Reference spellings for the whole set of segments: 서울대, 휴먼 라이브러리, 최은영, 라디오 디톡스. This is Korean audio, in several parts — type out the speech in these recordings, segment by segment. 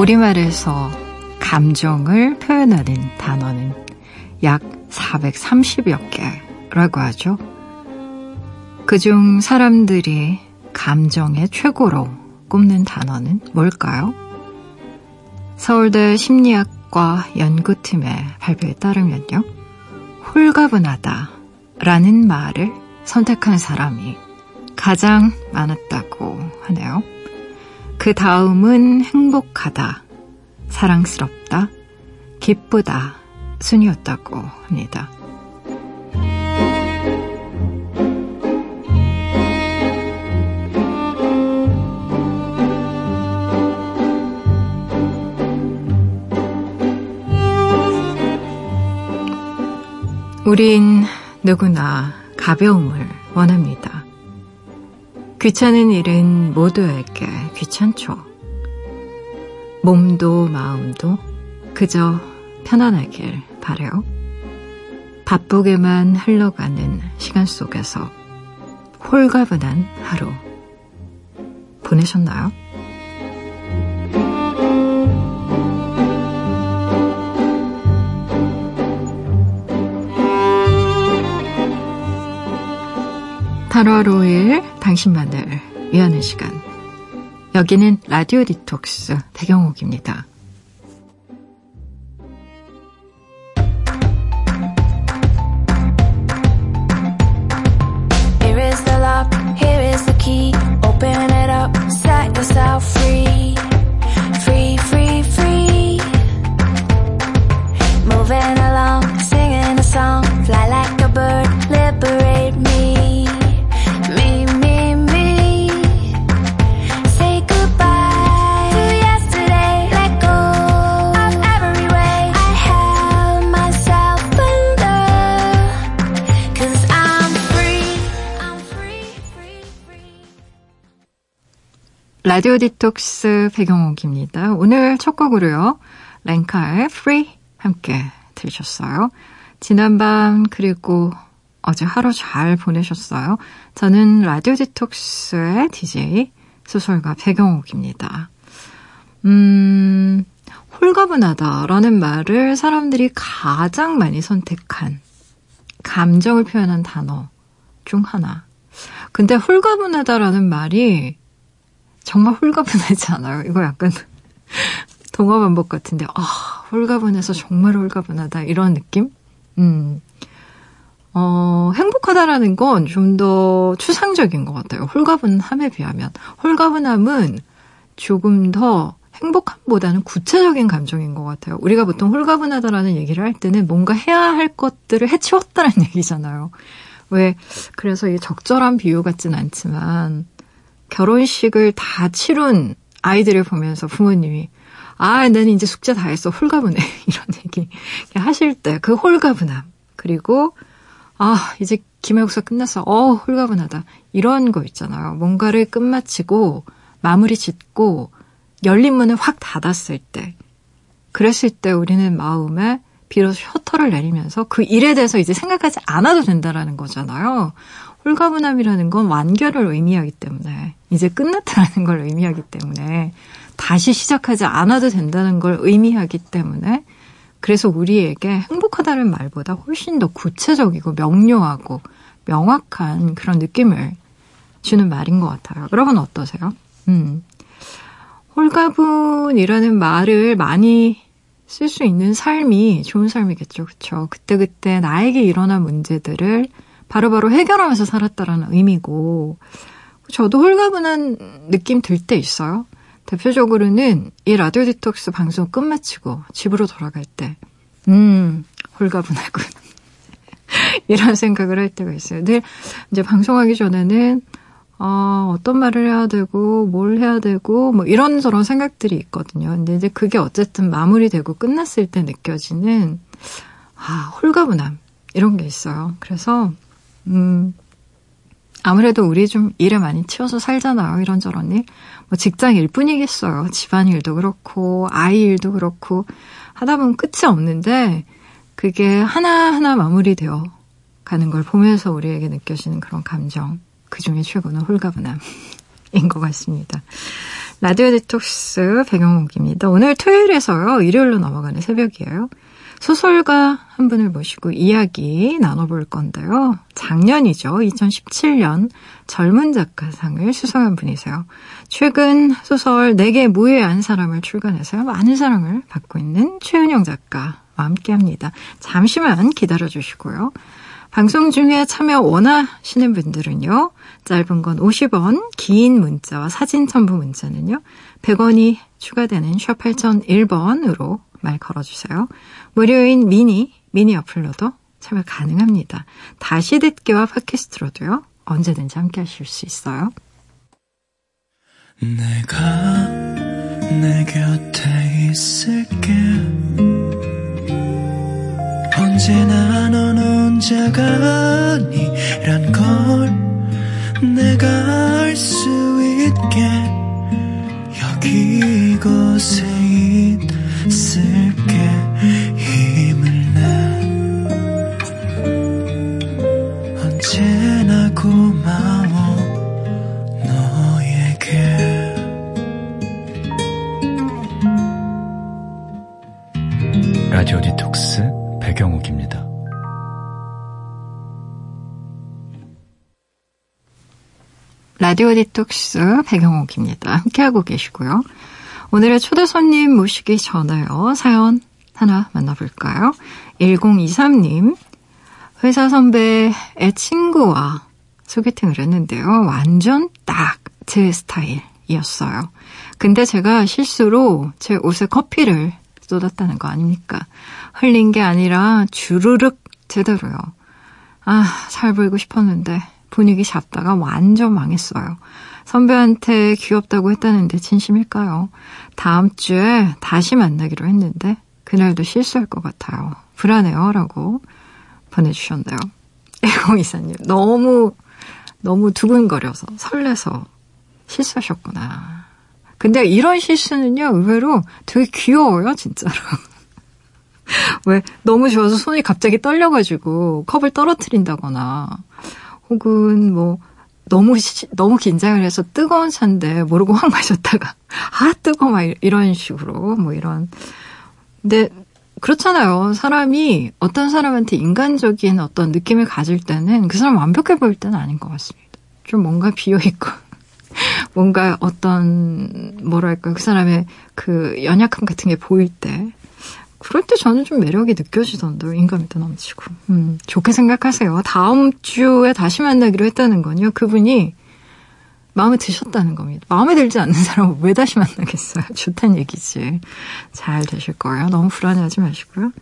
우리말에서 감정을 표현하는 단어는 약 430여 개라고 하죠. 그중 사람들이 감정의 최고로 꼽는 단어는 뭘까요? 서울대 심리학과 연구팀의 발표에 따르면요, 홀가분하다라는 말을 선택한 사람이 가장 많았다고 하네요. 그 다음은 행복하다, 사랑스럽다, 기쁘다 순이었다고 합니다. 우린 누구나 가벼움을 원합니다. 귀찮은 일은 모두에게 귀찮죠. 몸도 마음도 그저 편안하길 바래요. 바쁘게만 흘러가는 시간 속에서 홀가분한 하루 보내셨나요? 하루하루일 당신만을 위하는 시간, 여기는 라디오 디톡스 배경옥입니다. '라디오 디톡스' 배경옥입니다. 오늘 첫 곡으로요, 랭카의 'Free' 함께 들으셨어요. 지난밤 그리고 어제 하루 잘 보내셨어요? 저는 라디오 디톡스의 DJ 소설가 배경옥입니다. 홀가분하다라는 말을 사람들이 가장 많이 선택한 감정을 표현한 단어 중 하나. 근데 홀가분하다라는 말이 정말 홀가분하지 않아요? 이거 약간 동화 반복 같은데, 홀가분해서 정말 홀가분하다, 이런 느낌? 행복하다라는 건 좀 더 추상적인 것 같아요. 홀가분함에 비하면. 홀가분함은 조금 더 행복함보다는 구체적인 감정인 것 같아요. 우리가 보통 홀가분하다라는 얘기를 할 때는 뭔가 해야 할 것들을 해치웠다는 얘기잖아요. 그래서 이게 적절한 비유 같진 않지만, 결혼식을 다 치룬 아이들을 보면서 부모님이 나는 이제 숙제 다 했어, 홀가분해, 이런 얘기 하실 때 그 홀가분함, 그리고 이제 기말고사 끝났어, 홀가분하다, 이런 거 있잖아요. 뭔가를 끝마치고 마무리 짓고 열린 문을 확 닫았을 때, 그랬을 때 우리는 마음에 비로소 셔터를 내리면서 그 일에 대해서 이제 생각하지 않아도 된다라는 거잖아요. 홀가분함이라는 건 완결을 의미하기 때문에, 이제 끝났다라는 걸 의미하기 때문에, 다시 시작하지 않아도 된다는 걸 의미하기 때문에, 그래서 우리에게 행복하다는 말보다 훨씬 더 구체적이고 명료하고 명확한 그런 느낌을 주는 말인 것 같아요. 여러분 어떠세요? 홀가분이라는 말을 많이 쓸 수 있는 삶이 좋은 삶이겠죠. 그렇죠? 그때그때 나에게 일어난 문제들을 바로바로 해결하면서 살았다라는 의미고, 저도 홀가분한 느낌 들 때 있어요. 대표적으로는 이 라디오 디톡스 방송 끝마치고 집으로 돌아갈 때, 홀가분하군, 이런 생각을 할 때가 있어요. 늘 이제 방송하기 전에는 어떤 말을 해야 되고 뭘 해야 되고 뭐 이런저런 생각들이 있거든요. 근데 이제 그게 어쨌든 마무리되고 끝났을 때 느껴지는 홀가분함, 이런 게 있어요. 그래서 아무래도 우리 좀 일에 많이 치여서 살잖아요. 이런저런 일. 뭐 직장 일뿐이겠어요. 집안 일도 그렇고 아이 일도 그렇고 하다 보면 끝이 없는데, 그게 하나하나 마무리되어 가는 걸 보면서 우리에게 느껴지는 그런 감정. 그중에 최고는 홀가분함인 것 같습니다. 라디오 디톡스 백영옥입니다. 오늘 토요일에서요, 일요일로 넘어가는 새벽이에요. 소설가 한 분을 모시고 이야기 나눠볼 건데요. 작년이죠. 2017년 젊은 작가상을 수상한 분이세요. 최근 소설 내게 무해한 사람을 출간해서요, 많은 사랑을 받고 있는 최은영 작가와 함께합니다. 잠시만 기다려주시고요. 방송 중에 참여 원하시는 분들은요, 짧은 건 50원, 긴 문자와 사진 첨부 문자는요, 100원이 추가되는 샵 8001번으로 말 걸어주세요. 무료인 미니 어플로도 참여 가능합니다. 다시 듣기와 팟캐스트로도요, 언제든지 함께 하실 수 있어요. 내가 내 곁에 있을게. 언제나 넌 혼자가 아니란 걸 내가 알 수 있게 여기 이곳에 있을게. 힘을 내 언제나 고마워 너에게. 라디오 디톡스 백영욱입니다. 라디오 디톡스 백영욱입니다. 함께하고 계시고요. 오늘의 초대 손님 모시기 전에요, 사연 하나 만나볼까요? 1023님, 회사 선배의 친구와 소개팅을 했는데요, 완전 딱 제 스타일이었어요. 근데 제가 실수로 제 옷에 커피를 쏟았다는 거 아닙니까? 흘린 게 아니라 주르륵 제대로요. 아, 잘 보이고 싶었는데 분위기 잡다가 완전 망했어요. 선배한테 귀엽다고 했다는데 진심일까요? 다음 주에 다시 만나기로 했는데 그날도 실수할 것 같아요. 불안해요. 라고 보내주셨네요. 1024님, 너무 두근거려서 설레서 실수하셨구나. 근데 이런 실수는요, 의외로 되게 귀여워요, 진짜로. 왜, 너무 좋아서 손이 갑자기 떨려가지고 컵을 떨어뜨린다거나, 혹은 뭐, 너무 긴장을 해서 뜨거운 차인데 모르고 확 마셨다가, 아, 뜨거워, 막 이런 식으로, 뭐 이런. 근데, 그렇잖아요. 사람이 어떤 사람한테 인간적인 어떤 느낌을 가질 때는 그 사람 완벽해 보일 때는 아닌 것 같습니다. 좀 뭔가 비어있고. 뭔가 어떤, 뭐랄까, 그 사람의 그 연약함 같은 게 보일 때, 그럴 때 저는 좀 매력이 느껴지던데요. 인간미도 넘치고. 좋게 생각하세요. 다음 주에 다시 만나기로 했다는 건요, 그분이 마음에 드셨다는 겁니다. 마음에 들지 않는 사람은 왜 다시 만나겠어요? 좋단 얘기지. 잘 되실 거예요. 너무 불안해하지 마시고요.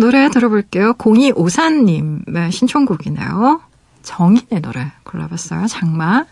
노래 들어볼게요. 0254님의 신청곡이네요. 정인의 노래 골라봤어요. 장마.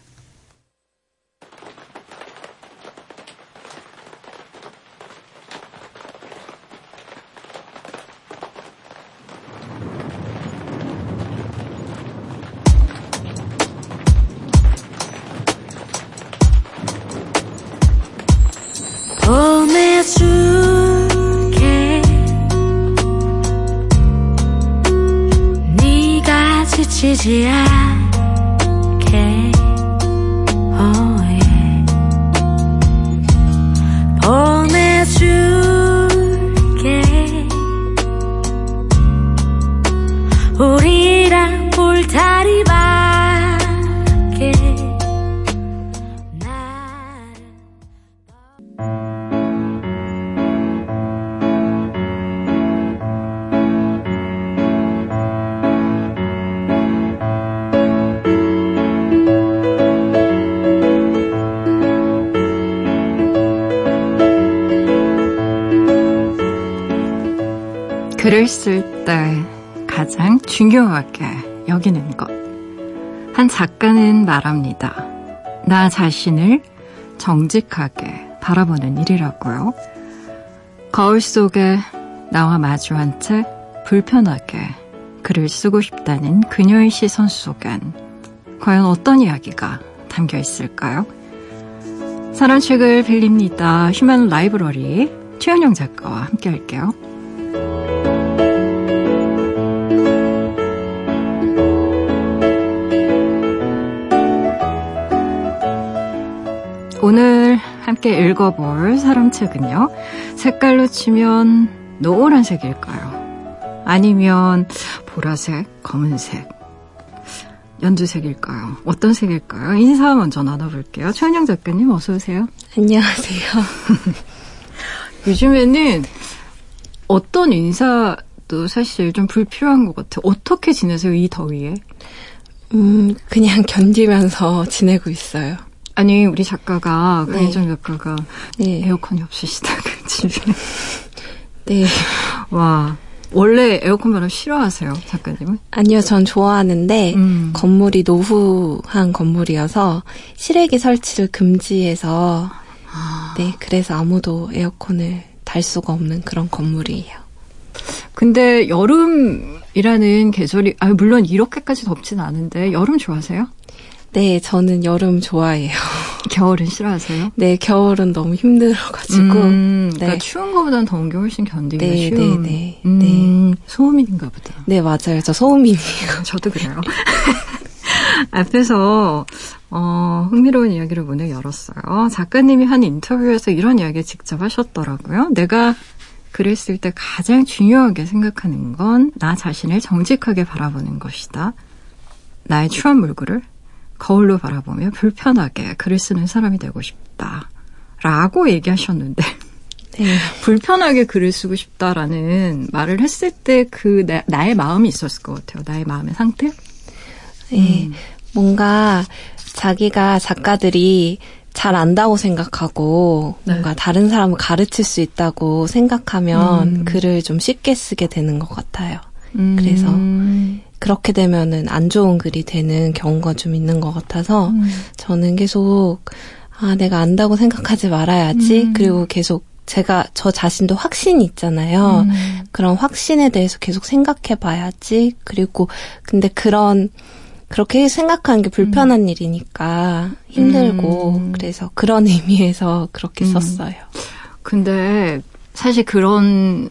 지치지 않게 보내줄게. 우리랑 볼다리 밖에. 글을 쓸 때 가장 중요하게 여기는 것. 한 작가는 말합니다. 나 자신을 정직하게 바라보는 일이라고요. 거울 속에 나와 마주한 채 불편하게 글을 쓰고 싶다는 그녀의 시선 속엔 과연 어떤 이야기가 담겨 있을까요? 사람 책을 빌립니다. 휴먼 라이브러리 최은영 작가와 함께 할게요. 오늘 함께 읽어볼 사랑책은요. 색깔로 치면 노란색일까요? 아니면 보라색, 검은색, 연두색일까요? 어떤 색일까요? 인사 먼저 나눠볼게요. 최은영 작가님 어서 오세요. 안녕하세요. 요즘에는 어떤 인사도 사실 좀 불필요한 것 같아요. 어떻게 지내세요, 이 더위에? 그냥 견디면서 지내고 있어요. 아니, 우리 작가가, 강혜정 작가가 에어컨이 없으시다가 집에. 네. 와, 원래 에어컨 바람 싫어하세요, 작가님은? 아니요, 전 좋아하는데 건물이 노후한 건물이어서 실외기 설치를 금지해서 네, 그래서 아무도 에어컨을 달 수가 없는 그런 건물이에요. 근데 여름이라는 계절이, 물론 이렇게까지 덥진 않은데 여름 좋아하세요? 네, 저는 여름 좋아해요. 겨울은 싫어하세요? 네, 겨울은 너무 힘들어가지고. 그러니까 네. 추운 것보다는 더운 게 훨씬 견디기가 쉬운. 네. 소음인인가 보다. 네, 맞아요. 저 소음인이에요. 저도 그래요. 앞에서 흥미로운 이야기를 문을 열었어요. 작가님이 한 인터뷰에서 이런 이야기 직접 하셨더라고요. 내가 글을 쓸 때 가장 중요하게 생각하는 건 나 자신을 정직하게 바라보는 것이다. 나의 추한 몰골을 거울로 바라보며 불편하게 글을 쓰는 사람이 되고 싶다. 라고 얘기하셨는데 네. 불편하게 글을 쓰고 싶다라는 말을 했을 때 그 나의 마음이 있었을 것 같아요. 나의 마음의 상태? 네. 뭔가 자기가 작가들이 잘 안다고 생각하고 뭔가 다른 사람을 가르칠 수 있다고 생각하면 글을 좀 쉽게 쓰게 되는 것 같아요. 그래서 그렇게 되면은 안 좋은 글이 되는 경우가 좀 있는 것 같아서 저는 계속 내가 안다고 생각하지 말아야지. 그리고 계속 제가 저 자신도 확신이 있잖아요. 그런 확신에 대해서 계속 생각해 봐야지. 그리고 근데 그렇게 생각하는 게 불편한 일이니까 힘들고 그래서 그런 의미에서 그렇게 썼어요. 근데 사실 그런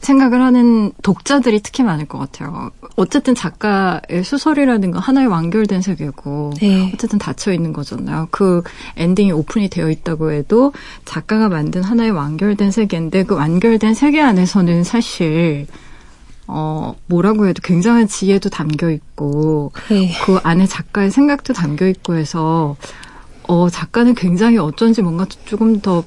생각을 하는 독자들이 특히 많을 것 같아요. 어쨌든 작가의 소설이라는 건 하나의 완결된 세계고 어쨌든 닫혀있는 거잖아요. 그 엔딩이 오픈이 되어 있다고 해도 작가가 만든 하나의 완결된 세계인데 그 완결된 세계 안에서는 사실 뭐라고 해도 굉장한 지혜도 담겨 있고 그 안에 작가의 생각도 담겨 있고 해서 작가는 굉장히 어쩐지 뭔가 조금 더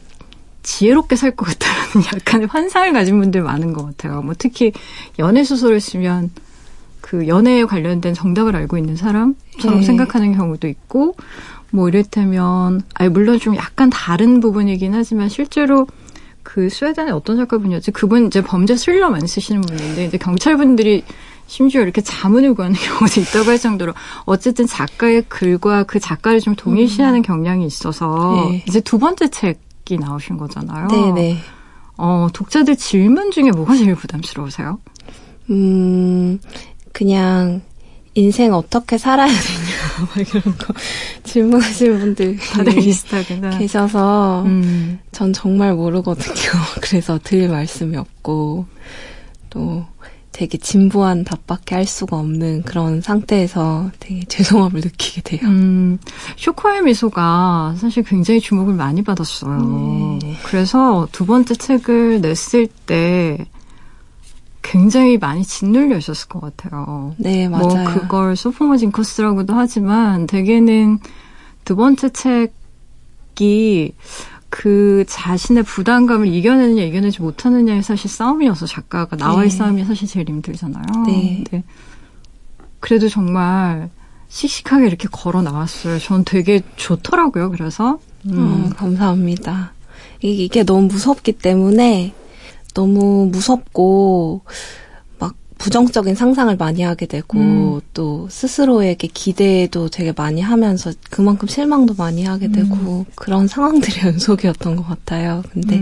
지혜롭게 살 것 같다는 약간의 환상을 가진 분들 많은 것 같아요. 뭐 특히 연애 소설을 쓰면 그 연애에 관련된 정답을 알고 있는 사람처럼 생각하는 경우도 있고 뭐 이를테면 물론 좀 약간 다른 부분이긴 하지만 실제로 그 스웨덴의 어떤 작가분이었지? 그분 이제 범죄 스릴러 많이 쓰시는 분인데 이제 경찰분들이 심지어 이렇게 자문을 구하는 경우도 있다고 할 정도로 어쨌든 작가의 글과 그 작가를 좀 동일시하는 경향이 있어서 이제 두 번째 책이 나오신 거잖아요. 네네. 독자들 질문 중에 뭐가 제일 부담스러우세요? 그냥 인생 어떻게 살아야 되냐 막 이런 거 질문하시는 분들 다들 비슷하구나 계셔서 전 정말 모르거든요. 그래서 드릴 말씀이 없고 또 되게 진부한 답밖에 할 수가 없는 그런 상태에서 되게 죄송함을 느끼게 돼요. 쇼코의 미소가 사실 굉장히 주목을 많이 받았어요. 네. 그래서 두 번째 책을 냈을 때 굉장히 많이 짓눌려 있었을 것 같아요. 네, 맞아요. 뭐 그걸 소포머 징커스라고도 하지만 대개는 두 번째 책이 그 자신의 부담감을 이겨내느냐 이겨내지 못하느냐의 사실 싸움이어서 작가가 나와의 싸움이 사실 제일 힘들잖아요. 네. 근데 그래도 정말 씩씩하게 이렇게 걸어 나왔어요. 전 되게 좋더라고요. 그래서 감사합니다. 이게 너무 무섭기 때문에 너무 무섭고 막 부정적인 상상을 많이 하게 되고 또 스스로에게 기대도 되게 많이 하면서 그만큼 실망도 많이 하게 되고 그런 상황들의 연속이었던 것 같아요. 근데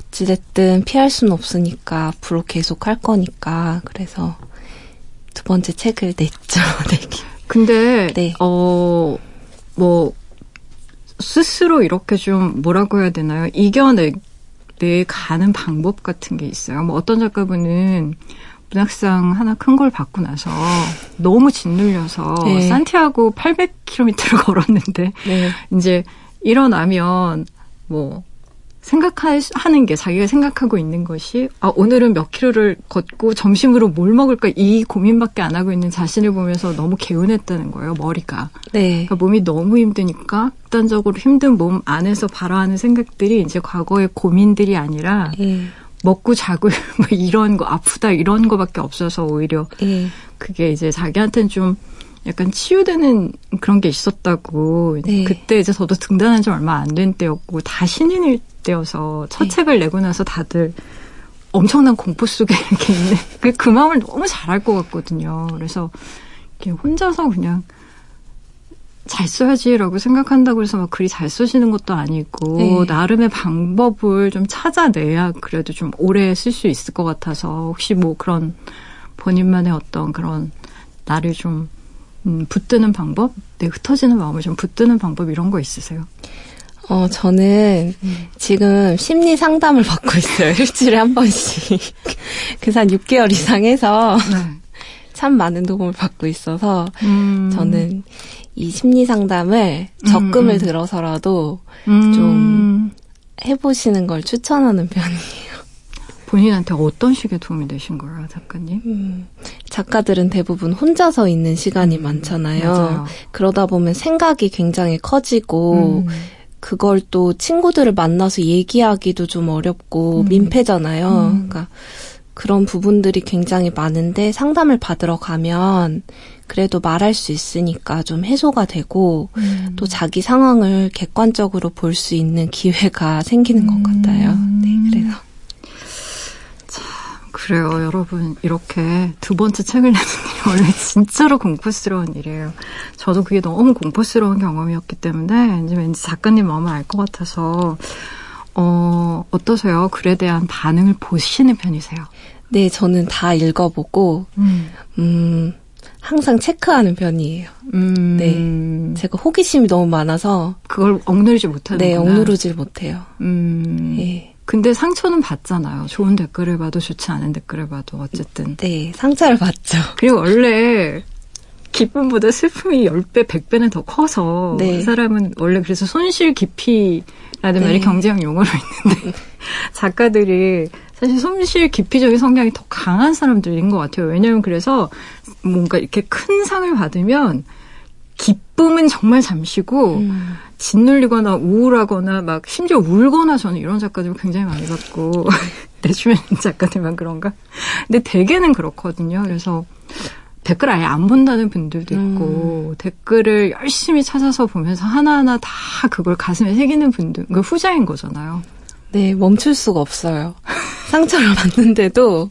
어찌됐든 피할 수는 없으니까 앞으로 계속 할 거니까 그래서 두 번째 책을 냈죠. 근데 뭐 스스로 이렇게 좀 뭐라고 해야 되나요? 가는 방법 같은 게 있어요. 뭐 어떤 작가분은 문학상 하나 큰 걸 받고 나서 너무 짓눌려서 산티아고 800km를 걸었는데 이제 일어나면 뭐 생각하는 게 자기가 생각하고 있는 것이 아 오늘은 몇 킬로를 걷고 점심으로 뭘 먹을까 이 고민밖에 안 하고 있는 자신을 보면서 너무 개운했다는 거예요. 머리가. 네. 그러니까 몸이 너무 힘드니까 극단적으로 힘든 몸 안에서 발화하는 생각들이 이제 과거의 고민들이 아니라 네. 먹고 자고 뭐 이런 거 아프다 이런 거밖에 없어서 오히려 네. 그게 이제 자기한테는 좀 약간 치유되는 그런 게 있었다고 네. 그때 이제 저도 등단한 지 얼마 안 된 때였고 다 신인일 때여서 첫 네. 책을 내고 나서 다들 엄청난 공포 속에 이렇게 있는 그 마음을 너무 잘할 것 같거든요. 그래서 이렇게 혼자서 그냥 잘 써야지라고 생각한다고 해서 막 글이 잘 써지는 것도 아니고 네. 나름의 방법을 좀 찾아내야 그래도 좀 오래 쓸 수 있을 것 같아서 혹시 뭐 그런 본인만의 어떤 그런 나를 좀 붙드는 방법? 내 흩어지는 마음을 좀 붙드는 방법 이런 거 있으세요? 저는 지금 심리 상담을 받고 있어요. 일주일에 한 번씩. 그래서 한 6개월 이상 해서 네. 참 많은 도움을 받고 있어서 저는 이 심리 상담을 적금을 들어서라도 좀 해보시는 걸 추천하는 편이에요. 본인한테 어떤 식의 도움이 되신 거예요, 작가님? 작가들은 대부분 혼자서 있는 시간이 많잖아요. 맞아요. 그러다 보면 생각이 굉장히 커지고 그걸 또 친구들을 만나서 얘기하기도 좀 어렵고 민폐잖아요. 그러니까 그런 부분들이 굉장히 많은데 상담을 받으러 가면 그래도 말할 수 있으니까 좀 해소가 되고 또 자기 상황을 객관적으로 볼 수 있는 기회가 생기는 것 같아요. 네, 그래서. 그래요, 여러분. 이렇게 두 번째 책을 내는 일이 원래 진짜로 공포스러운 일이에요. 저도 그게 너무 공포스러운 경험이었기 때문에 이제 왠지 작가님 마음을 알 것 같아서 어떠세요? 글에 대한 반응을 보시는 편이세요? 네, 저는 다 읽어보고 항상 체크하는 편이에요. 네, 제가 호기심이 너무 많아서 그걸 억누르지 못하는구나. 네, 억누르지 못해요. 네. 근데 상처는 받잖아요. 좋은 댓글을 봐도 좋지 않은 댓글을 봐도 어쨌든. 네. 상처를 받죠. 그리고 원래 기쁨보다 슬픔이 10배, 100배는 더 커서 네. 그 사람은 원래 그래서 손실 깊이라는 말이 네. 경제학 용어로 있는데 작가들이 사실 손실 깊이적인 성향이 더 강한 사람들인 것 같아요. 왜냐하면 그래서 뭔가 이렇게 큰 상을 받으면 기쁨은 정말 잠시고 짓눌리거나 우울하거나 막 심지어 울거나 저는 이런 작가들 굉장히 많이 봤고 내 주변 작가들만 그런가? 근데 대개는 그렇거든요. 그래서 댓글 아예 안 본다는 분들도 있고 댓글을 열심히 찾아서 보면서 하나하나 다 그걸 가슴에 새기는 분들 그러니까 후자인 거잖아요. 네. 멈출 수가 없어요. 상처를 받는데도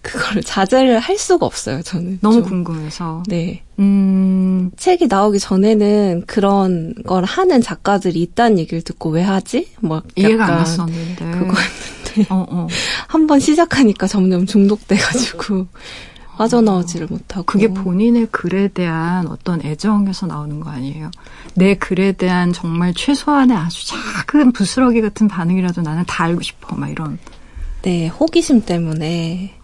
그걸 자제를 할 수가 없어요. 저는 너무 좀. 궁금해서. 네. 책이 나오기 전에는 그런 걸 하는 작가들이 있다는 얘기를 듣고 왜 하지? 뭐 이해가 안 갔었는데 그거였는데 한번 시작하니까 점점 중독돼가지고 빠져나오지를 못하고. 그게 본인의 글에 대한 어떤 애정에서 나오는 거 아니에요? 내 글에 대한 정말 최소한의 아주 작은 부스러기 같은 반응이라도 나는 다 알고 싶어 막 이런. 네, 호기심 때문에.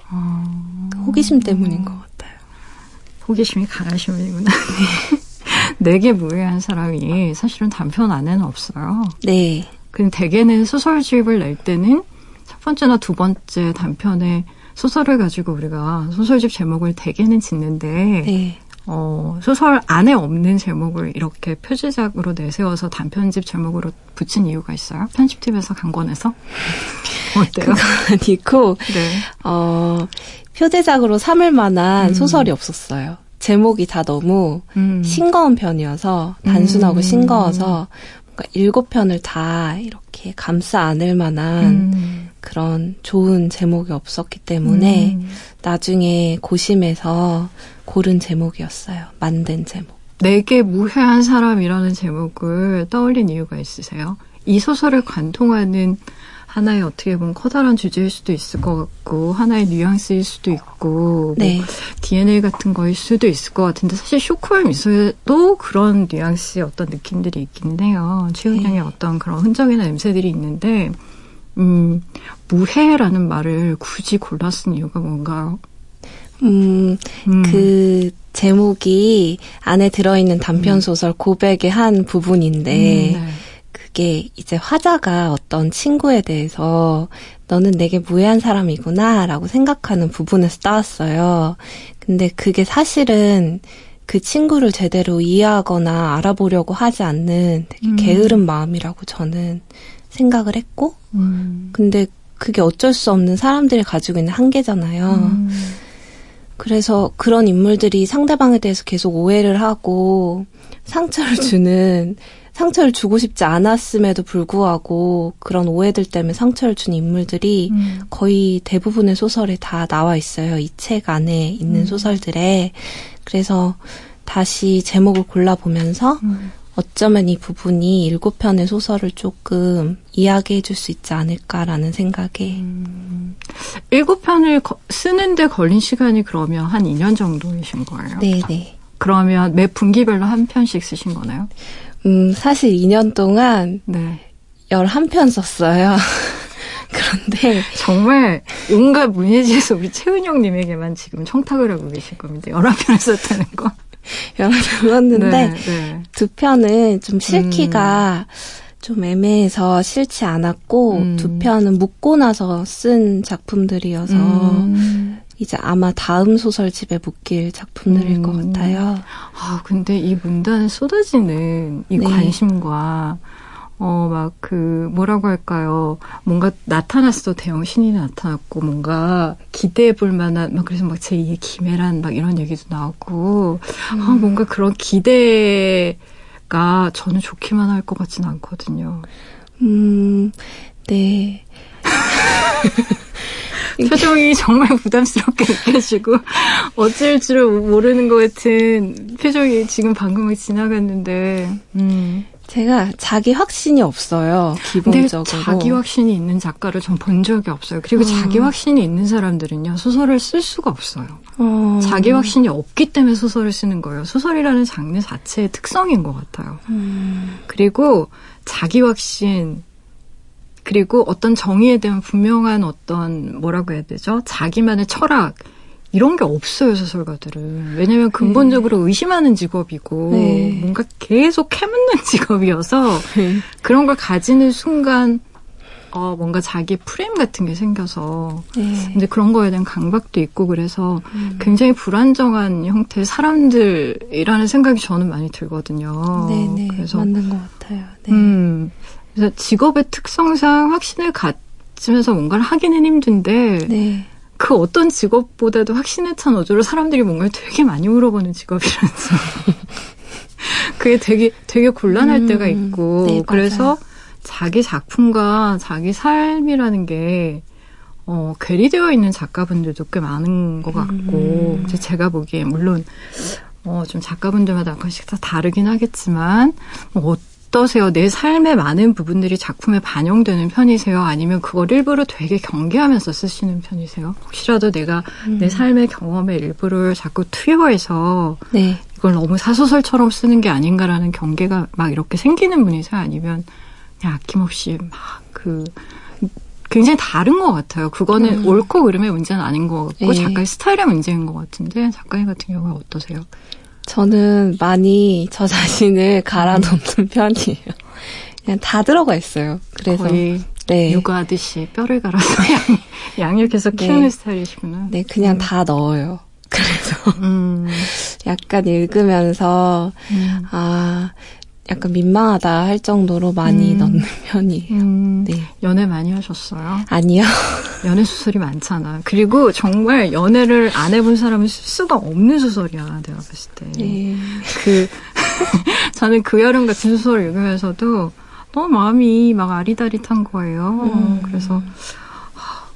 호기심 때문인 것 같아요. 호기심이 강하신 분이구나. 내게 무해한 사람이 사실은 단편 안에는 없어요. 네. 근데 대개는 소설집을 낼 때는 첫 번째나 두 번째 단편의 소설을 가지고 우리가 소설집 제목을 대개는 짓는데 네. 소설 안에 없는 제목을 이렇게 표지작으로 내세워서 단편집 제목으로 붙인 이유가 있어요? 편집팀에서 강권해서? 어때요? 그건 아니고 네. 표제작으로 삼을 만한 소설이 없었어요. 제목이 다 너무 싱거운 편이어서 단순하고 싱거워서 뭔가 7편을 다 이렇게 감싸 안을 만한 그런 좋은 제목이 없었기 때문에 나중에 고심해서 고른 제목이었어요. 만든 제목. 내게 무해한 사람이라는 제목을 떠올린 이유가 있으세요? 이 소설을 관통하는 하나의 어떻게 보면 커다란 주제일 수도 있을 것 같고 하나의 뉘앙스일 수도 있고 네. 뭐 DNA 같은 거일 수도 있을 것 같은데 사실 쇼크와 미소에도 그런 뉘앙스의 어떤 느낌들이 있긴 해요. 최은영의 네. 어떤 그런 흔적이나 냄새들이 있는데 무해라는 말을 굳이 골랐은 이유가 뭔가요? 그 제목이 안에 들어있는 단편소설 고백의 한 부분인데 네. 그게 이제 화자가 어떤 친구에 대해서 너는 내게 무해한 사람이구나 라고 생각하는 부분에서 따왔어요. 근데 그게 사실은 그 친구를 제대로 이해하거나 알아보려고 하지 않는 되게 게으른 마음이라고 저는 생각을 했고 근데 그게 어쩔 수 없는 사람들이 가지고 있는 한계잖아요. 그래서 그런 인물들이 상대방에 대해서 계속 오해를 하고 상처를 주고 싶지 않았음에도 불구하고 그런 오해들 때문에 상처를 준 인물들이 거의 대부분의 소설에 다 나와 있어요. 이 책 안에 있는 소설들에. 그래서 다시 제목을 골라보면서 어쩌면 이 부분이 7편의 소설을 조금 이야기해 줄 수 있지 않을까라는 생각에 7편을 쓰는데 걸린 시간이 그러면 한 2년 정도이신 거예요? 네네. 그러면 매 분기별로 한 편씩 쓰신 거나요? 사실 2년 동안 11편 썼어요. 그런데 정말 온갖 문예지에서 우리 최은영 님에게만 지금 청탁을 하고 계실 겁니다. 11편을 썼다는 거. 11편을 썼는데 두 편은 좀 실기가 좀 애매해서 싫지 않았고 두 편은 묻고 나서 쓴 작품들이어서 이제 아마 다음 소설집에 묶일 작품들일 것 같아요. 아, 근데 이 문단에 쏟아지는 이 관심과 뭐라고 할까요? 뭔가 나타났어. 대형 신이 나타났고, 뭔가 기대해 볼 만한, 그래서 제2의 김애란, 이런 얘기도 나오고, 뭔가 그런 기대가 저는 좋기만 할 것 같진 않거든요. 네. 표정이 정말 부담스럽게 느껴지고 어쩔 줄 모르는 것 같은 표정이 지금 방금 지나갔는데 제가 자기 확신이 없어요. 기본적으로. 근데 자기 확신이 있는 작가를 전 본 적이 없어요. 그리고 자기 확신이 있는 사람들은요. 소설을 쓸 수가 없어요. 자기 확신이 없기 때문에 소설을 쓰는 거예요. 소설이라는 장르 자체의 특성인 것 같아요. 그리고 자기 확신 그리고 어떤 정의에 대한 분명한 어떤 뭐라고 해야 되죠? 자기만의 철학 이런 게 없어요 소설가들은. 왜냐하면 근본적으로 의심하는 직업이고 뭔가 계속 캐묻는 직업이어서 그런 걸 가지는 순간 뭔가 자기 프레임 같은 게 생겨서 근데 그런 거에 대한 강박도 있고 그래서 굉장히 불안정한 형태의 사람들이라는 생각이 저는 많이 들거든요. 네네. 그래서 맞는 것 같아요. 네. 그래서 직업의 특성상 확신을 갖지면서 뭔가를 하기는 힘든데 그 어떤 직업보다도 확신에 찬 어조로 사람들이 뭔가를 되게 많이 물어보는 직업이라서 그게 되게 곤란할 때가 있고 그래서 자기 작품과 자기 삶이라는 게 괴리되어 있는 작가분들도 꽤 많은 것 같고 제가 보기에 물론 좀 작가분들마다 약간씩 다 다르긴 하겠지만 어떠세요? 내 삶의 많은 부분들이 작품에 반영되는 편이세요? 아니면 그걸 일부러 되게 경계하면서 쓰시는 편이세요? 혹시라도 내가 내 삶의 경험의 일부를 자꾸 투여해서 이걸 너무 사소설처럼 쓰는 게 아닌가라는 경계가 막 이렇게 생기는 분이세요? 아니면 그냥 아낌없이 막 굉장히 다른 것 같아요. 그거는 옳고 그름의 문제는 아닌 것 같고 작가의 스타일의 문제인 것 같은데 작가님 같은 경우는 어떠세요? 저는 많이 저 자신을 갈아넘는 편이에요. 그냥 다 들어가 있어요. 그래서 거의 육아하듯이 뼈를 갈아서 양육해서 키우는 스타일이시구나. 네, 그냥 다 넣어요. 그래서 약간 읽으면서 약간 민망하다 할 정도로 많이 넣는 편이에요. 연애 많이 하셨어요? 아니요. 연애 소설이 많잖아. 그리고 정말 연애를 안 해본 사람은 쓸 수가 없는 소설이야. 내가 봤을 때. 저는 그 여름 같은 소설을 읽으면서도 너무 마음이 막 아리다릿한 거예요. 그래서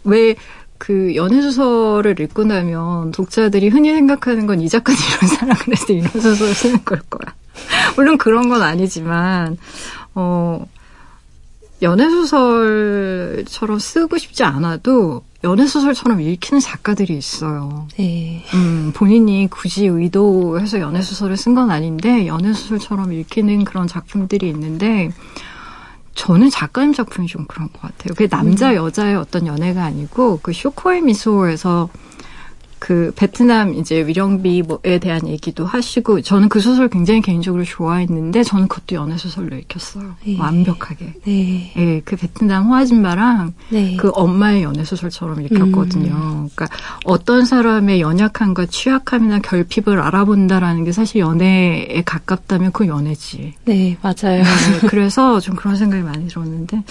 왜 그 연애 소설을 읽고 나면 독자들이 흔히 생각하는 건 이 작가는 이런 사람을 해서 이런 소설을 쓰는 걸 거야. 물론 그런 건 아니지만 연애소설처럼 쓰고 싶지 않아도 연애소설처럼 읽히는 작가들이 있어요. 본인이 굳이 의도해서 연애소설을 쓴 건 아닌데 연애소설처럼 읽히는 그런 작품들이 있는데 저는 작가님 작품이 좀 그런 것 같아요. 그게 남자 여자의 어떤 연애가 아니고 그 쇼코의 미소에서 그 베트남 이제 위령비에 대한 얘기도 하시고, 저는 그 소설 굉장히 개인적으로 좋아했는데 저는 그것도 연애 소설로 읽혔어요. 네. 완벽하게. 네. 예, 그 베트남 호아진바랑 네. 그 엄마의 연애 소설처럼 읽혔거든요. 그러니까 어떤 사람의 연약함과 취약함이나 결핍을 알아본다라는 게 사실 연애에 가깝다면 그 연애지. 네, 맞아요. 네, 그래서 좀 그런 생각이 많이 들었는데.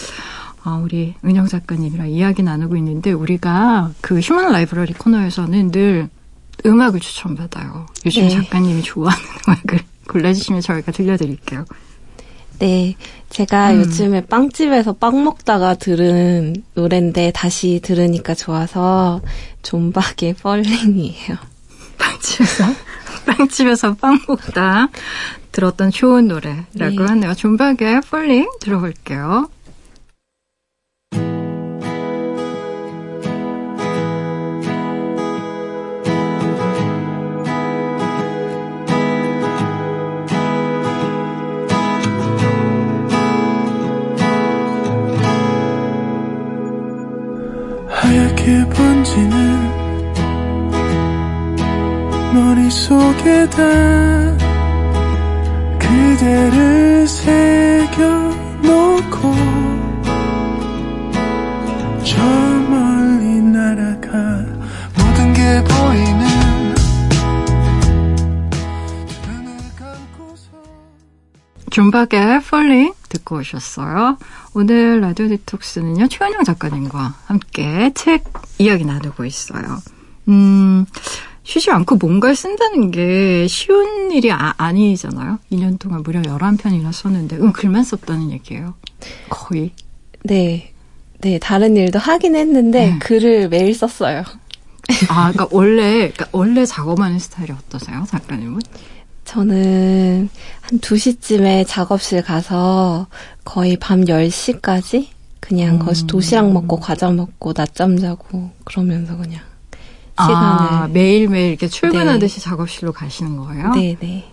우리 은영 작가님이랑 이야기 나누고 있는데 우리가 그 휴먼 라이브러리 코너에서는 늘 음악을 추천받아요. 요즘 네. 작가님이 좋아하는 음악을 골라주시면 저희가 들려드릴게요. 네. 제가 요즘에 빵집에서 빵 먹다가 들은 노래인데 다시 들으니까 좋아서 존박의 펄링이에요. 빵집에서 빵 먹다 들었던 좋은 노래라고 네. 하네요. 존박의 펄링 들어볼게요. 번지는 머릿속에다 그대를 새겨놓고 저 멀리 날아가 모든 게 보이는 존박의 폴링 듣고 오셨어요. 오늘 라디오 디톡스는요, 최은영 작가님과 함께 책 이야기 나누고 있어요. 쉬지 않고 뭔가를 쓴다는 게 쉬운 일이 아니잖아요. 2년 동안 무려 11편이나 썼는데, 글만 썼다는 얘기예요. 거의. 네. 네, 다른 일도 하긴 했는데, 글을 매일 썼어요. 그러니까 원래 작업하는 스타일이 어떠세요, 작가님은? 저는 한 2시쯤에 작업실 가서 거의 밤 10시까지 그냥 거기서 도시락 먹고 과자 먹고 낮잠 자고 그러면서 그냥 시간을. 매일매일 이렇게 출근하듯이 네. 작업실로 가시는 거예요? 네네.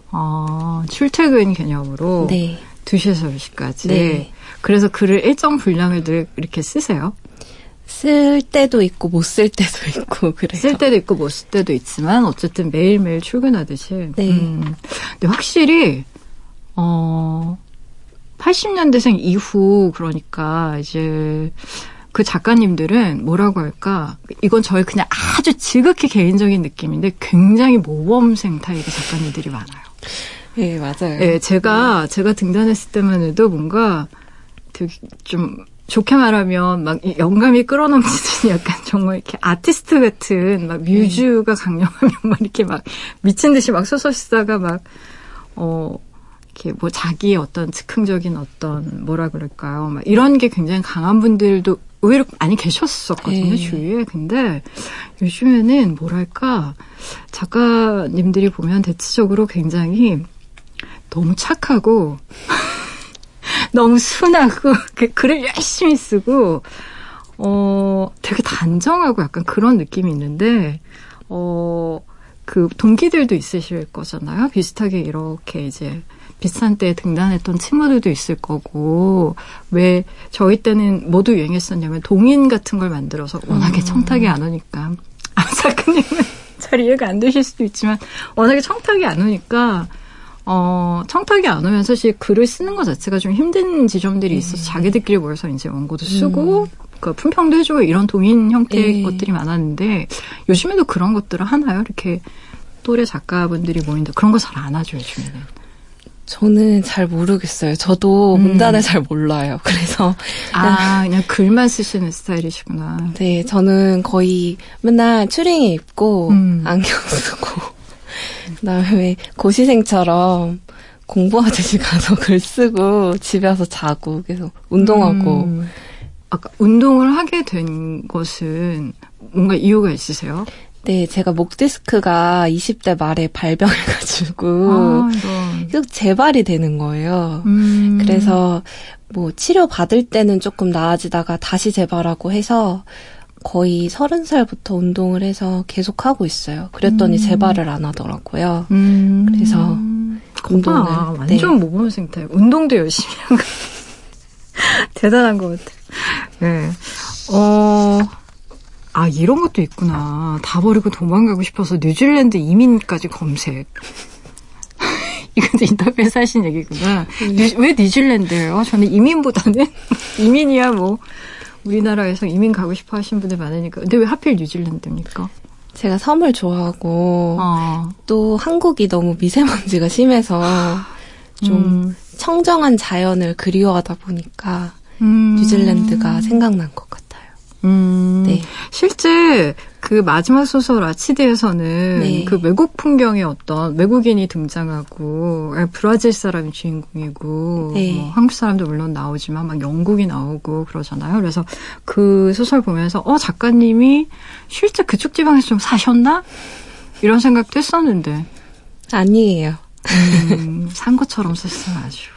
출퇴근 개념으로 네. 2시에서 10시까지. 네. 그래서 글을 일정 분량을 늘 이렇게 쓰세요? 쓸 때도 있고 못 쓸 때도 있고 그래요. 쓸 때도 있고 못 쓸 때도 있지만 어쨌든 매일매일 출근하듯이. 네. 근데 확실히 80년대생 이후 그러니까 이제 그 작가님들은 뭐라고 할까? 이건 저희 그냥 아주 지극히 개인적인 느낌인데 굉장히 모범생 타입의 작가님들이 많아요. 네, 맞아요. 네, 제가 등단했을 때만 해도 뭔가 되게 좀 좋게 말하면 막 영감이 끌어넘치듯이 약간 정말 이렇게 아티스트 같은 막 뮤즈가 강력하면 막 이렇게 막 미친 듯이 막 소설 쓰다가 막 이렇게 뭐 자기의 어떤 즉흥적인 어떤 뭐라 그럴까요? 막 이런 게 굉장히 강한 분들도 의외로 많이 계셨었거든요, 에이. 주위에. 근데 요즘에는 뭐랄까 작가님들이 보면 대체적으로 굉장히 너무 착하고 너무 순하고 글을 열심히 쓰고 되게 단정하고 약간 그런 느낌이 있는데 그 동기들도 있으실 거잖아요. 비슷하게 이렇게 이제 비슷한 때에 등단했던 친구들도 있을 거고 왜 저희 때는 모두 유행했었냐면 동인 같은 걸 만들어서 워낙에 청탁이 안 오니까 작가님은 잘 이해가 안 되실 수도 있지만 워낙에 청탁이 안 오니까 청탁이 안 오면 사실 글을 쓰는 것 자체가 좀 힘든 지점들이 있어서 자기들끼리 모여서 이제 원고도 쓰고, 그 품평도 해주고 이런 동인 형태의 것들이 많았는데, 요즘에도 그런 것들을 하나요? 이렇게 또래 작가분들이 모인다. 그런 거 잘 안 하죠, 요즘에는. 저는 잘 모르겠어요. 저도 문단을 잘 몰라요. 그래서. 그냥 글만 쓰시는 스타일이시구나. 네, 저는 거의 맨날 추링이 입고, 안경 쓰고. 그다음에 고시생처럼 공부하듯이 가서 글 쓰고 집에 와서 자고 계속 운동하고. 아까 운동을 하게 된 것은 뭔가 이유가 있으세요? 네, 제가 목 디스크가 20대 말에 발병해가지고 계속 재발이 되는 거예요. 그래서 뭐 치료 받을 때는 조금 나아지다가 다시 재발하고 해서. 거의 30살부터 운동을 해서 계속 하고 있어요. 그랬더니 재발을 안 하더라고요. 그래서 운동을. 완전 모범생 타입. 운동도 열심히 한 거. 대단한 것 같아요. 네. 아, 이런 것도 있구나. 다 버리고 도망가고 싶어서 뉴질랜드 이민까지 검색. 이것도 인터뷰에서 하신 얘기구나. 왜 뉴질랜드예요? 저는 이민보다는 이민이야 뭐 우리나라에서 이민 가고 싶어 하신 분들 많으니까. 근데 왜 하필 뉴질랜드입니까? 제가 섬을 좋아하고 또 한국이 너무 미세먼지가 심해서 좀 청정한 자연을 그리워하다 보니까 뉴질랜드가 생각난 것 같아요. 네. 실제 그 마지막 소설 아치드에서는 네. 그 외국 풍경에 어떤 외국인이 등장하고 브라질 사람이 주인공이고 네. 뭐 한국 사람도 물론 나오지만 막 영국이 나오고 그러잖아요. 그래서 그 소설 보면서 작가님이 실제 그쪽 지방에서 좀 사셨나? 이런 생각도 했었는데 아니에요. 산 것처럼 썼어요. 아주.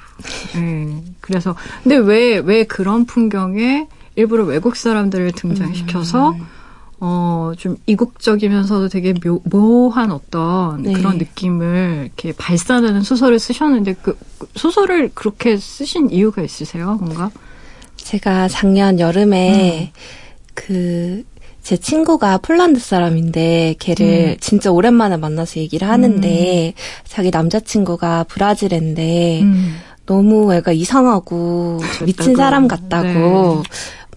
그래서 근데 왜 그런 풍경에 일부러 외국 사람들을 등장시켜서 좀 이국적이면서도 되게 묘한 어떤 네. 그런 느낌을 이렇게 발산하는 소설을 쓰셨는데 그 소설을 그렇게 쓰신 이유가 있으세요? 뭔가? 제가 작년 여름에 제 친구가 폴란드 사람인데 걔를 진짜 오랜만에 만나서 얘기를 하는데 자기 남자친구가 브라질인데 너무 애가 이상하고 미친 사람 같다고 네.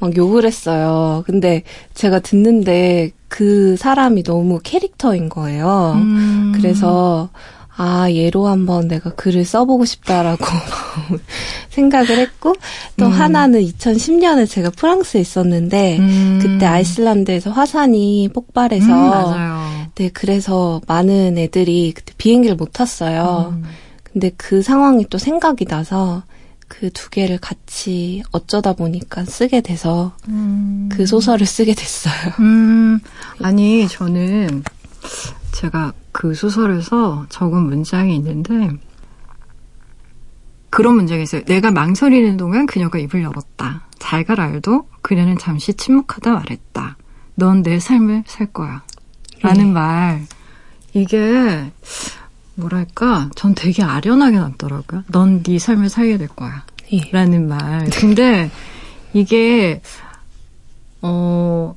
막 욕을 했어요. 근데 제가 듣는데 그 사람이 너무 캐릭터인 거예요. 그래서 아 얘로 한번 내가 글을 써보고 싶다라고 생각을 했고 또 하나는 2010년에 제가 프랑스에 있었는데 그때 아이슬란드에서 화산이 폭발해서 맞아요. 네, 그래서 많은 애들이 그때 비행기를 못 탔어요. 근데 그 상황이 또 생각이 나서 그 두 개를 같이 어쩌다 보니까 쓰게 돼서 그 소설을 쓰게 됐어요. 아니 저는 제가 그 소설에서 적은 문장이 있는데 그런 문장이 있어요. 내가 망설이는 동안 그녀가 입을 열었다. 잘 갈 알도 그녀는 잠시 침묵하다 말했다. 넌 내 삶을 살 거야. 라는 말. 이게 뭐랄까 전 되게 아련하게 남더라고요. 넌 네 삶을 살게 될 거야 라는 말. 근데 이게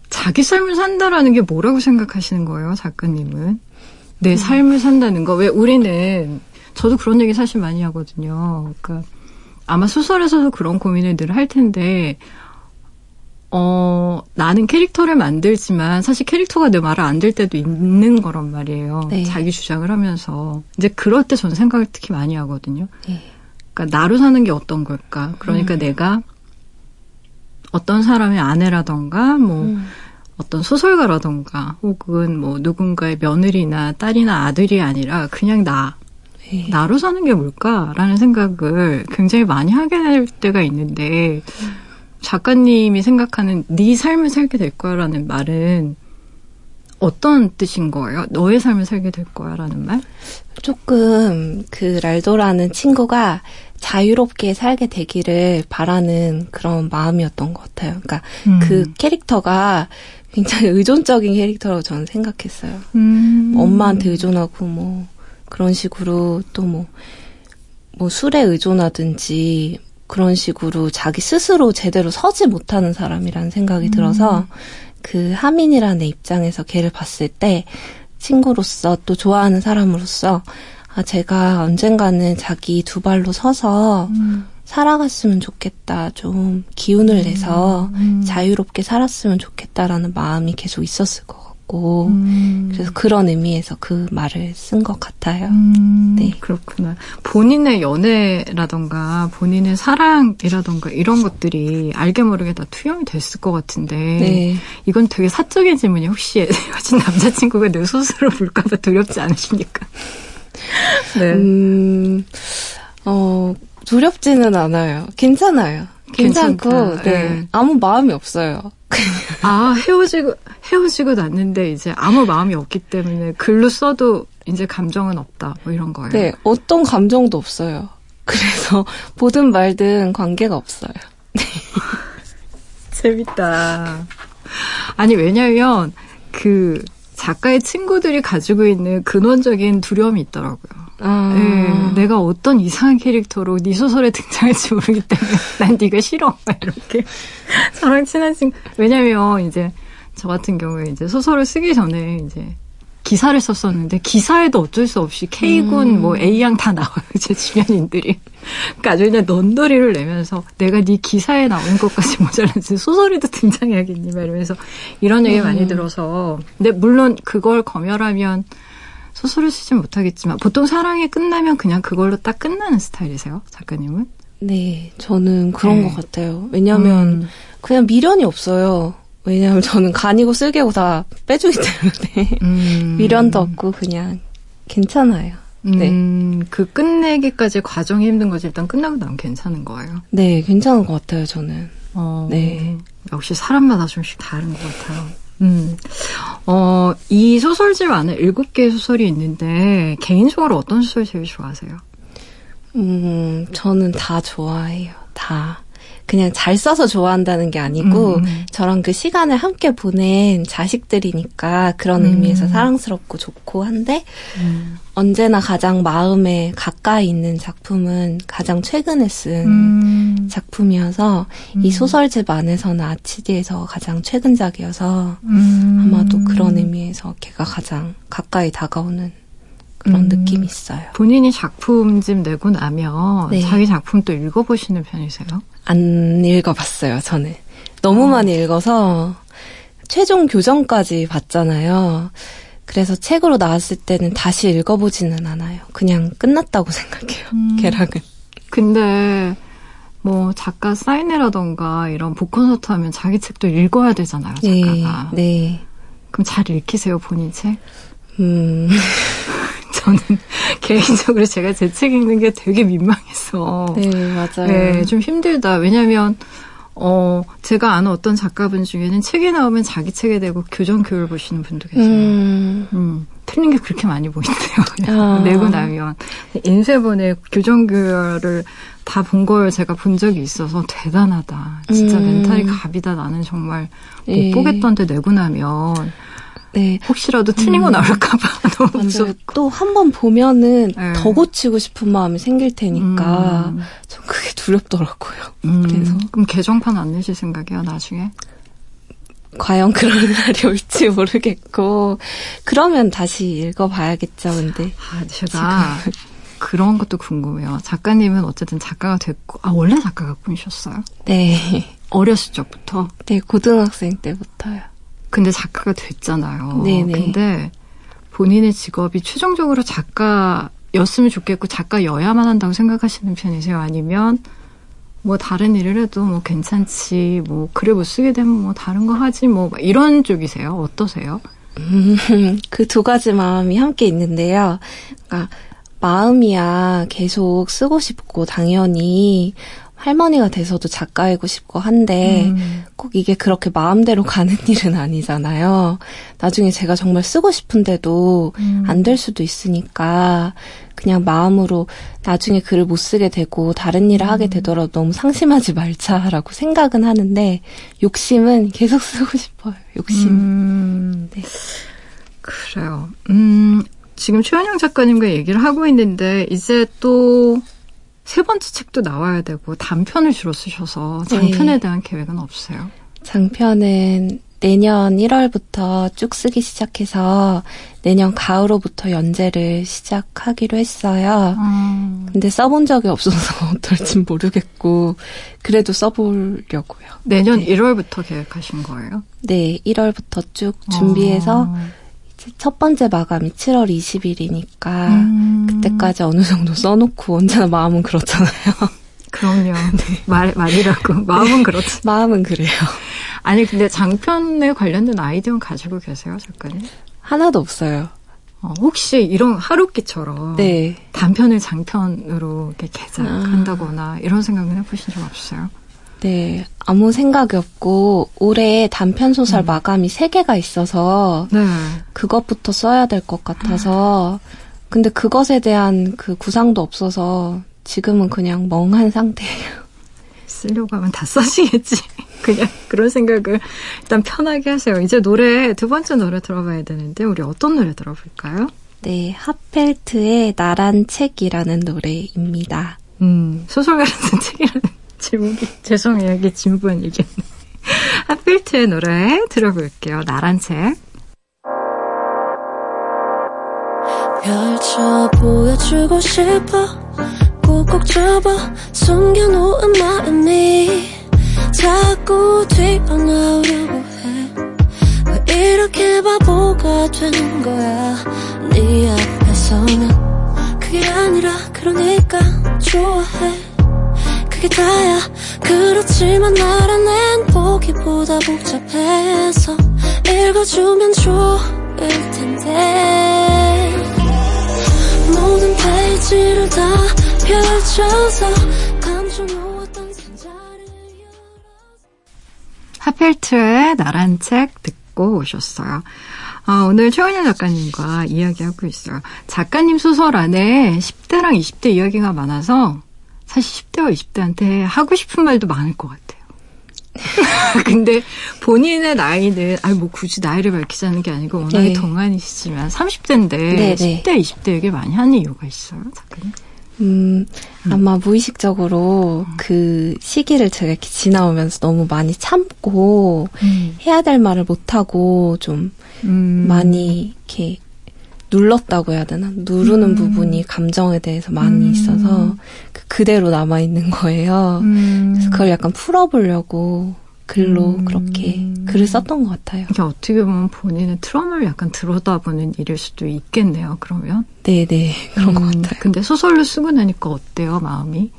자기 삶을 산다라는 게 뭐라고 생각하시는 거예요 작가님은? 내 삶을 산다는 거. 왜 우리는 저도 그런 얘기 사실 많이 하거든요. 그러니까 아마 소설에서도 그런 고민을 늘 할 텐데 나는 캐릭터를 만들지만 사실 캐릭터가 내 말을 안 들 때도 있는 거란 말이에요. 네. 자기 주장을 하면서. 이제 그럴 때 저는 생각을 특히 많이 하거든요. 네. 그러니까 나로 사는 게 어떤 걸까? 그러니까 내가 어떤 사람의 아내라던가 뭐 어떤 소설가라던가 혹은 뭐 누군가의 며느리나 딸이나 아들이 아니라 그냥 나. 네. 나로 사는 게 뭘까라는 생각을 굉장히 많이 하게 될 때가 있는데 작가님이 생각하는 네 삶을 살게 될 거야라는 말은 어떤 뜻인 거예요? 너의 삶을 살게 될 거야라는 말? 조금 그 랄도라는 친구가 자유롭게 살게 되기를 바라는 그런 마음이었던 것 같아요. 그러니까 그 캐릭터가 굉장히 의존적인 캐릭터라고 저는 생각했어요. 엄마한테 의존하고 뭐 그런 식으로 또 뭐 술에 의존하든지 그런 식으로 자기 스스로 제대로 서지 못하는 사람이라는 생각이 들어서 그 하민이라는 입장에서 걔를 봤을 때 친구로서 또 좋아하는 사람으로서 아 제가 언젠가는 자기 두 발로 서서 살아갔으면 좋겠다. 좀 기운을 내서 자유롭게 살았으면 좋겠다라는 마음이 계속 있었을 것 같고 그래서 그런 의미에서 그 말을 쓴 것 같아요. 네. 그렇구나. 본인의 연애라던가 본인의 사랑이라던가 이런 것들이 알게 모르게 다 투영이 됐을 것 같은데 네. 이건 되게 사적인 질문이 혹시 헤어진 남자친구가 내 소설을 볼까 봐 두렵지 않으십니까? 네. 두렵지는 않아요. 괜찮아요. 괜찮고 네. 아무 마음이 없어요. 아, 헤어지고 났는데 이제 아무 마음이 없기 때문에 글로 써도 이제 감정은 없다. 뭐 이런 거예요. 네. 어떤 감정도 없어요. 그래서 보든 말든 관계가 없어요. 네. 재밌다. 아니, 왜냐면 그 작가의 친구들이 가지고 있는 근원적인 두려움이 있더라고요. 네, 내가 어떤 이상한 캐릭터로 네 소설에 등장할지 모르기 때문에 난 네가 싫어. 이렇게 저랑 친한 친구. 왜냐면 이제 저 같은 경우에 이제 소설을 쓰기 전에 이제 기사를 썼었는데 기사에도 어쩔 수 없이 K군 뭐 A양 다 나와요. 제 주변인들이. 그러니까 아주 그냥 넌더리를 내면서 내가 네 기사에 나오는 것까지 모자란지 소설에도 등장해야겠니 막 이러면서 이런 얘기 많이 들어서. 근데 물론 그걸 검열하면 소설을 쓰진 못하겠지만 보통 사랑이 끝나면 그냥 그걸로 딱 끝나는 스타일이세요? 작가님은? 네. 저는 그런 것 같아요. 왜냐하면 그냥 미련이 없어요. 왜냐하면 저는 간이고 쓸개고 다 빼주기 때문에 미련도 없고 그냥 괜찮아요. 네. 그 끝내기까지 과정이 힘든 거지 일단 끝나고 나면 괜찮은 거예요? 네. 괜찮은 것 같아요. 저는. 네. 역시 사람마다 좀씩 다른 것 같아요. 이 소설집 안에 7개의 소설이 있는데 개인적으로 어떤 소설 제일 좋아하세요? 저는 다 좋아해요. 다. 그냥 잘 써서 좋아한다는 게 아니고 저랑 그 시간을 함께 보낸 자식들이니까 그런 의미에서 사랑스럽고 좋고 한데 언제나 가장 마음에 가까이 있는 작품은 가장 최근에 쓴 작품이어서 이 소설집 안에서는 아치디에서 가장 최근작이어서 아마도 그런 의미에서 걔가 가장 가까이 다가오는 그런 느낌이 있어요. 본인이 작품집 내고 나면 자기 작품 또 읽어보시는 편이세요? 안 읽어봤어요. 저는. 너무 많이 읽어서 최종 교정까지 봤잖아요. 그래서 책으로 나왔을 때는 다시 읽어보지는 않아요. 그냥 끝났다고 생각해요. 걔랑은. 근데 뭐 작가 사인회라던가 이런 북콘서트 하면 자기 책도 읽어야 되잖아요. 작가가. 네. 그럼 잘 읽히세요? 본인 책? 저는 개인적으로 제가 제 책 읽는 게 되게 민망해서. 네, 맞아요. 네, 좀 힘들다. 왜냐면, 제가 아는 어떤 작가분 중에는 책이 나오면 자기 책에 대고 교정교율 보시는 분도 계세요. 틀린 게 그렇게 많이 보이네요. 내고 나면. 인쇄본의 교정교열을 다 본 걸 제가 본 적이 있어서 대단하다. 진짜 멘탈이 갑이다. 나는 정말 못 보겠던데 내고 나면. 네. 혹시라도 틀린 거 나올까봐 너무 무섭고. 또 한 번 보면은 더 고치고 싶은 마음이 생길 테니까 좀 그게 두렵더라고요. 그래서. 그럼 개정판 안 내실 생각이야, 나중에? 과연 그런 날이 올지 모르겠고. 그러면 다시 읽어봐야겠죠, 근데. 아, 제가 지금. 그런 것도 궁금해요. 작가님은 어쨌든 작가가 됐고, 원래 작가가 꿈이셨어요? 네. 어렸을 적부터? 네, 고등학생 때부터요. 근데 작가가 됐잖아요. 네네. 근데 본인의 직업이 최종적으로 작가였으면 좋겠고 작가여야만 한다고 생각하시는 편이세요? 아니면 뭐 다른 일을 해도 뭐 괜찮지, 뭐 글을 못 쓰게 되면 뭐 다른 거 하지, 뭐 이런 쪽이세요? 어떠세요? 그 두 가지 마음이 함께 있는데요. 그러니까 마음이야 계속 쓰고 싶고 당연히 할머니가 돼서도 작가이고 싶고 한데 꼭 이게 그렇게 마음대로 가는 일은 아니잖아요. 나중에 제가 정말 쓰고 싶은데도 안 될 수도 있으니까 그냥 마음으로 나중에 글을 못 쓰게 되고 다른 일을 하게 되더라도 너무 상심하지 말자라고 생각은 하는데 욕심은 계속 쓰고 싶어요. 욕심은. 네. 그래요. 지금 최은영 작가님과 얘기를 하고 있는데 이제 또 3번째 책도 나와야 되고 단편을 주로 쓰셔서 장편에 대한 계획은 없으세요? 장편은 내년 1월부터 쭉 쓰기 시작해서 내년 가을로부터 연재를 시작하기로 했어요. 근데 써본 적이 없어서 어떨진 모르겠고 그래도 써보려고요. 내년 1월부터 계획하신 거예요? 네. 1월부터 쭉 준비해서 첫 번째 마감이 7월 20일이니까 그때까지 어느 정도 써놓고 언제나 마음은 그렇잖아요. 그럼요. 네. 말이라고. 마음은 그렇죠. 마음은 그래요. 아니 근데 장편에 관련된 아이디어는 가지고 계세요? 작가님? 하나도 없어요. 혹시 이런 하루키처럼 단편을 장편으로 이렇게 개작한다거나 이런 생각은 해보신 적 없으세요? 네. 아무 생각이 없고 올해 단편소설 마감이 3개가 있어서 그것부터 써야 될 것 같아서 근데 그것에 대한 그 구상도 없어서 지금은 그냥 멍한 상태예요. 쓰려고 하면 다 써지겠지. 그냥 그런 생각을 일단 편하게 하세요. 이제 노래 2번째 노래 들어봐야 되는데 우리 어떤 노래 들어볼까요? 네. 하펠트의 나란 책이라는 노래입니다. 소설가라는 책이라는 제목이 죄송해요. 이게 진부한 얘기였네. 핫필트의 노래 들어볼게요. 나란색. 펼쳐 보여주고 싶어 꾹꾹 잡아 숨겨놓은 마음이 자꾸 튀어나오려고 해. 왜 이렇게 바보가 되는 거야. 네 앞에서는 그게 아니라 그러니까 좋아해. 그게 다야. 그렇지만 알아낸 보기보다 복잡해서 읽어주면 좋을 텐데. 모든 페이지를 다 펼쳐서 감춰 놓았던 상자를 열어서. 하필트의 나란 책 듣고 오셨어요. 아, 오늘 최은영 작가님과 이야기하고 있어요. 작가님 소설 안에 10대랑 20대 이야기가 많아서 사실 10대와 20대한테 하고 싶은 말도 많을 것 같아요. 근데 본인의 나이는 뭐 굳이 나이를 밝히자는 게 아니고 워낙에 네. 동안이시지만 30대인데 네, 10대, 네. 20대 얘기를 많이 하는 이유가 있어요, 작가님? 아마 무의식적으로 그 시기를 제가 이렇게 지나오면서 너무 많이 참고 해야 될 말을 못하고 좀 많이 이렇게 눌렀다고 해야 되나? 누르는 부분이 감정에 대해서 많이 있어서 그대로 남아있는 거예요. 그래서 그걸 약간 풀어보려고 글로 그렇게 글을 썼던 것 같아요. 이게 어떻게 보면 본인의 트라우마를 약간 들여다보는 일일 수도 있겠네요, 그러면? 네네, 그런 것 같아요. 근데 소설로 쓰고 나니까 어때요, 마음이?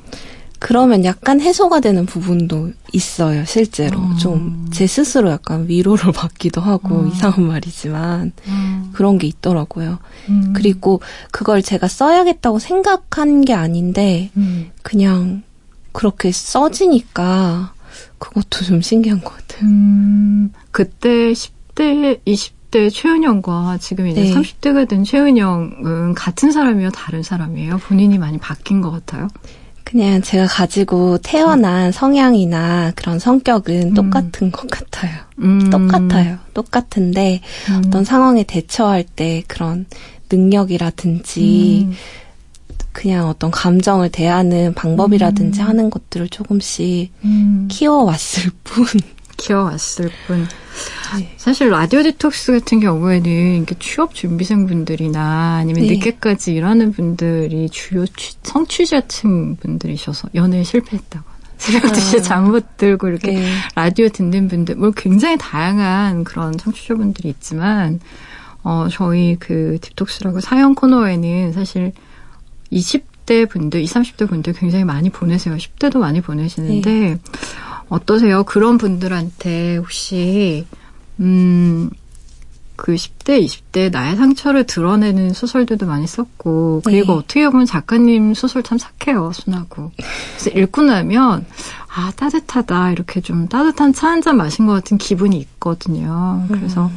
그러면 약간 해소가 되는 부분도 있어요, 실제로. 좀 제 스스로 약간 위로를 받기도 하고 이상한 말이지만 그런 게 있더라고요. 그리고 그걸 제가 써야겠다고 생각한 게 아닌데 그냥 그렇게 써지니까 그것도 좀 신기한 것 같아요. 그때 10대, 20대 최은영과 지금 이제 네. 30대가 된 최은영은 같은 사람이에요? 다른 사람이에요? 본인이 많이 바뀐 것 같아요? 그냥 제가 가지고 태어난 성향이나 그런 성격은 똑같은 것 같아요. 똑같아요. 똑같은데 어떤 상황에 대처할 때 그런 능력이라든지 그냥 어떤 감정을 대하는 방법이라든지 하는 것들을 조금씩 키워왔을 뿐. 키워왔을 뿐. 네. 사실 라디오 디톡스 같은 경우에는 이렇게 취업 준비생분들이나 아니면 네. 늦게까지 일하는 분들이 주요 성취자층 분들이셔서 연애에 실패했다거나 새벽 2시에 잠 못 들고 이렇게 네. 라디오 듣는 분들 뭐 굉장히 다양한 그런 청취자분들이 있지만 저희 그 디톡스라고 사연 코너에는 사실 20대 분들, 20, 30대 분들 굉장히 많이 보내세요. 10대도 많이 보내시는데 네. 어떠세요? 그런 분들한테 혹시 그 10대, 20대 나의 상처를 드러내는 소설들도 많이 썼고 그리고 네. 어떻게 보면 작가님 소설 참 착해요. 순하고. 그래서 읽고 나면 아 따뜻하다. 이렇게 좀 따뜻한 차 한 잔 마신 것 같은 기분이 있거든요. 그래서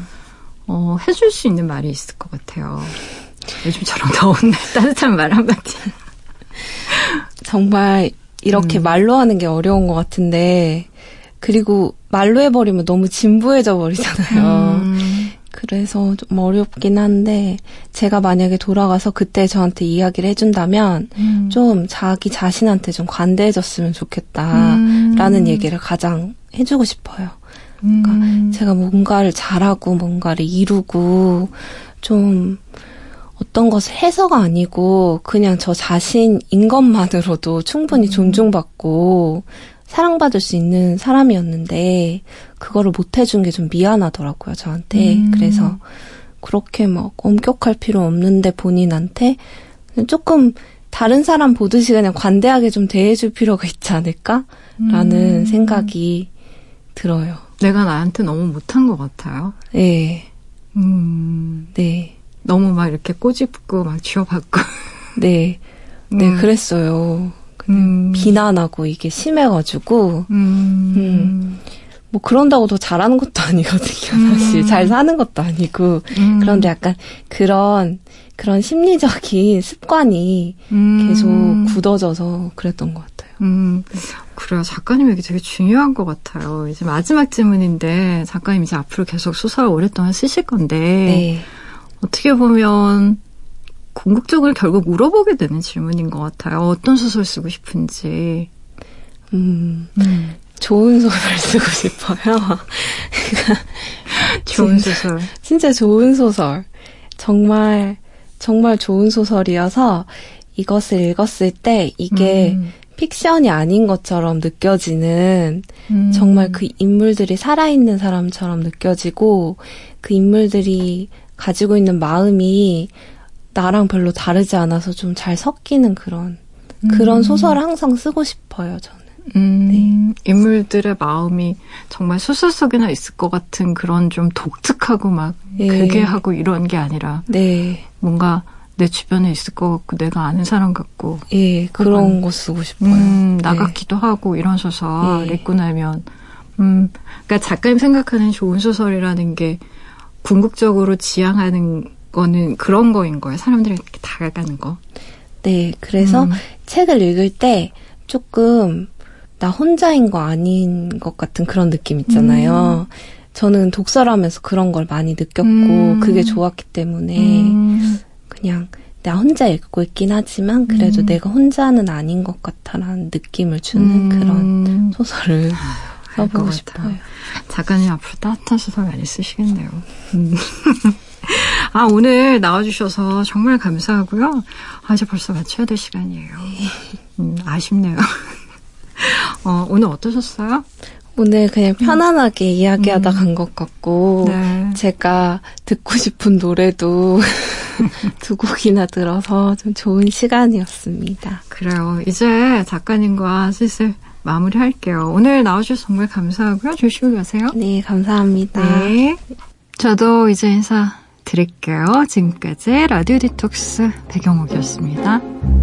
해줄 수 있는 말이 있을 것 같아요. 요즘처럼 더운 날 따뜻한 말 한마디. 정말 이렇게 말로 하는 게 어려운 것 같은데 그리고 말로 해버리면 너무 진부해져 버리잖아요. 그래서 좀 어렵긴 한데 제가 만약에 돌아가서 그때 저한테 이야기를 해준다면 좀 자기 자신한테 좀 관대해졌으면 좋겠다라는 얘기를 가장 해주고 싶어요. 그러니까 제가 뭔가를 잘하고 뭔가를 이루고 좀 어떤 것을 해서가 아니고 그냥 저 자신인 것만으로도 충분히 존중받고 사랑받을 수 있는 사람이었는데 그거를 못해준 게 좀 미안하더라고요, 저한테. 그래서 그렇게 막 엄격할 필요 없는데 본인한테 조금 다른 사람 보듯이 그냥 관대하게 좀 대해줄 필요가 있지 않을까라는 생각이 들어요. 내가 나한테 너무 못한 것 같아요. 네. 네. 너무 막 이렇게 꼬집고 막 쥐어박고. 네. 네, 그랬어요. 그냥 비난하고 이게 심해가지고. 뭐 그런다고 더 잘하는 것도 아니거든요, 사실. 잘 사는 것도 아니고. 그런데 약간 그런 심리적인 습관이 계속 굳어져서 그랬던 것 같아요. 그래요. 작가님 얘기 되게 중요한 것 같아요. 이제 마지막 질문인데, 작가님 이제 앞으로 계속 소설을 오랫동안 쓰실 건데. 네. 어떻게 보면 궁극적으로 결국 물어보게 되는 질문인 것 같아요. 어떤 소설 쓰고 싶은지. 좋은 소설 쓰고 싶어요. 좋은 소설. 진짜 좋은 소설. 정말 좋은 소설이어서 이것을 읽었을 때 이게 픽션이 아닌 것처럼 느껴지는 정말 그 인물들이 살아있는 사람처럼 느껴지고 그 인물들이 가지고 있는 마음이 나랑 별로 다르지 않아서 좀 잘 섞이는 그런 소설을 항상 쓰고 싶어요, 저는. 네. 인물들의 마음이 정말 소설 속에나 있을 것 같은 그런 좀 독특하고 막 괴괴하고 이런 게 아니라 뭔가 내 주변에 있을 것 같고 내가 아는 사람 같고 그런 거 쓰고 싶어요. 나같기도 하고 이런 소설 읽고 나면 그러니까 작가님 생각하는 좋은 소설이라는 게 궁극적으로 지향하는 거는 그런 거인 거예요. 사람들이 이렇게 다가가는 거. 네, 그래서 책을 읽을 때 조금 나 혼자인 거 아닌 것 같은 그런 느낌 있잖아요. 저는 독서하면서 그런 걸 많이 느꼈고 그게 좋았기 때문에 그냥 나 혼자 읽고 있긴 하지만 그래도 내가 혼자는 아닌 것 같다라는 느낌을 주는 그런 소설을 써보고 싶어요. 작가님 앞으로 따뜻한 소설 많이 쓰시겠네요. 아, 오늘 나와주셔서 정말 감사하고요. 아, 이제 벌써 마쳐야 될 시간이에요. 아쉽네요. 오늘 어떠셨어요? 오늘 그냥 편안하게 이야기하다 간 것 같고 제가 듣고 싶은 노래도 두 곡이나 들어서 좀 좋은 시간이었습니다. 그래요. 이제 작가님과 슬슬 마무리할게요. 오늘 나와주셔서 정말 감사하고요. 조심히 가세요. 네, 감사합니다. 네. 저도 이제 인사 드릴게요. 지금까지 라디오 디톡스 백영옥이었습니다.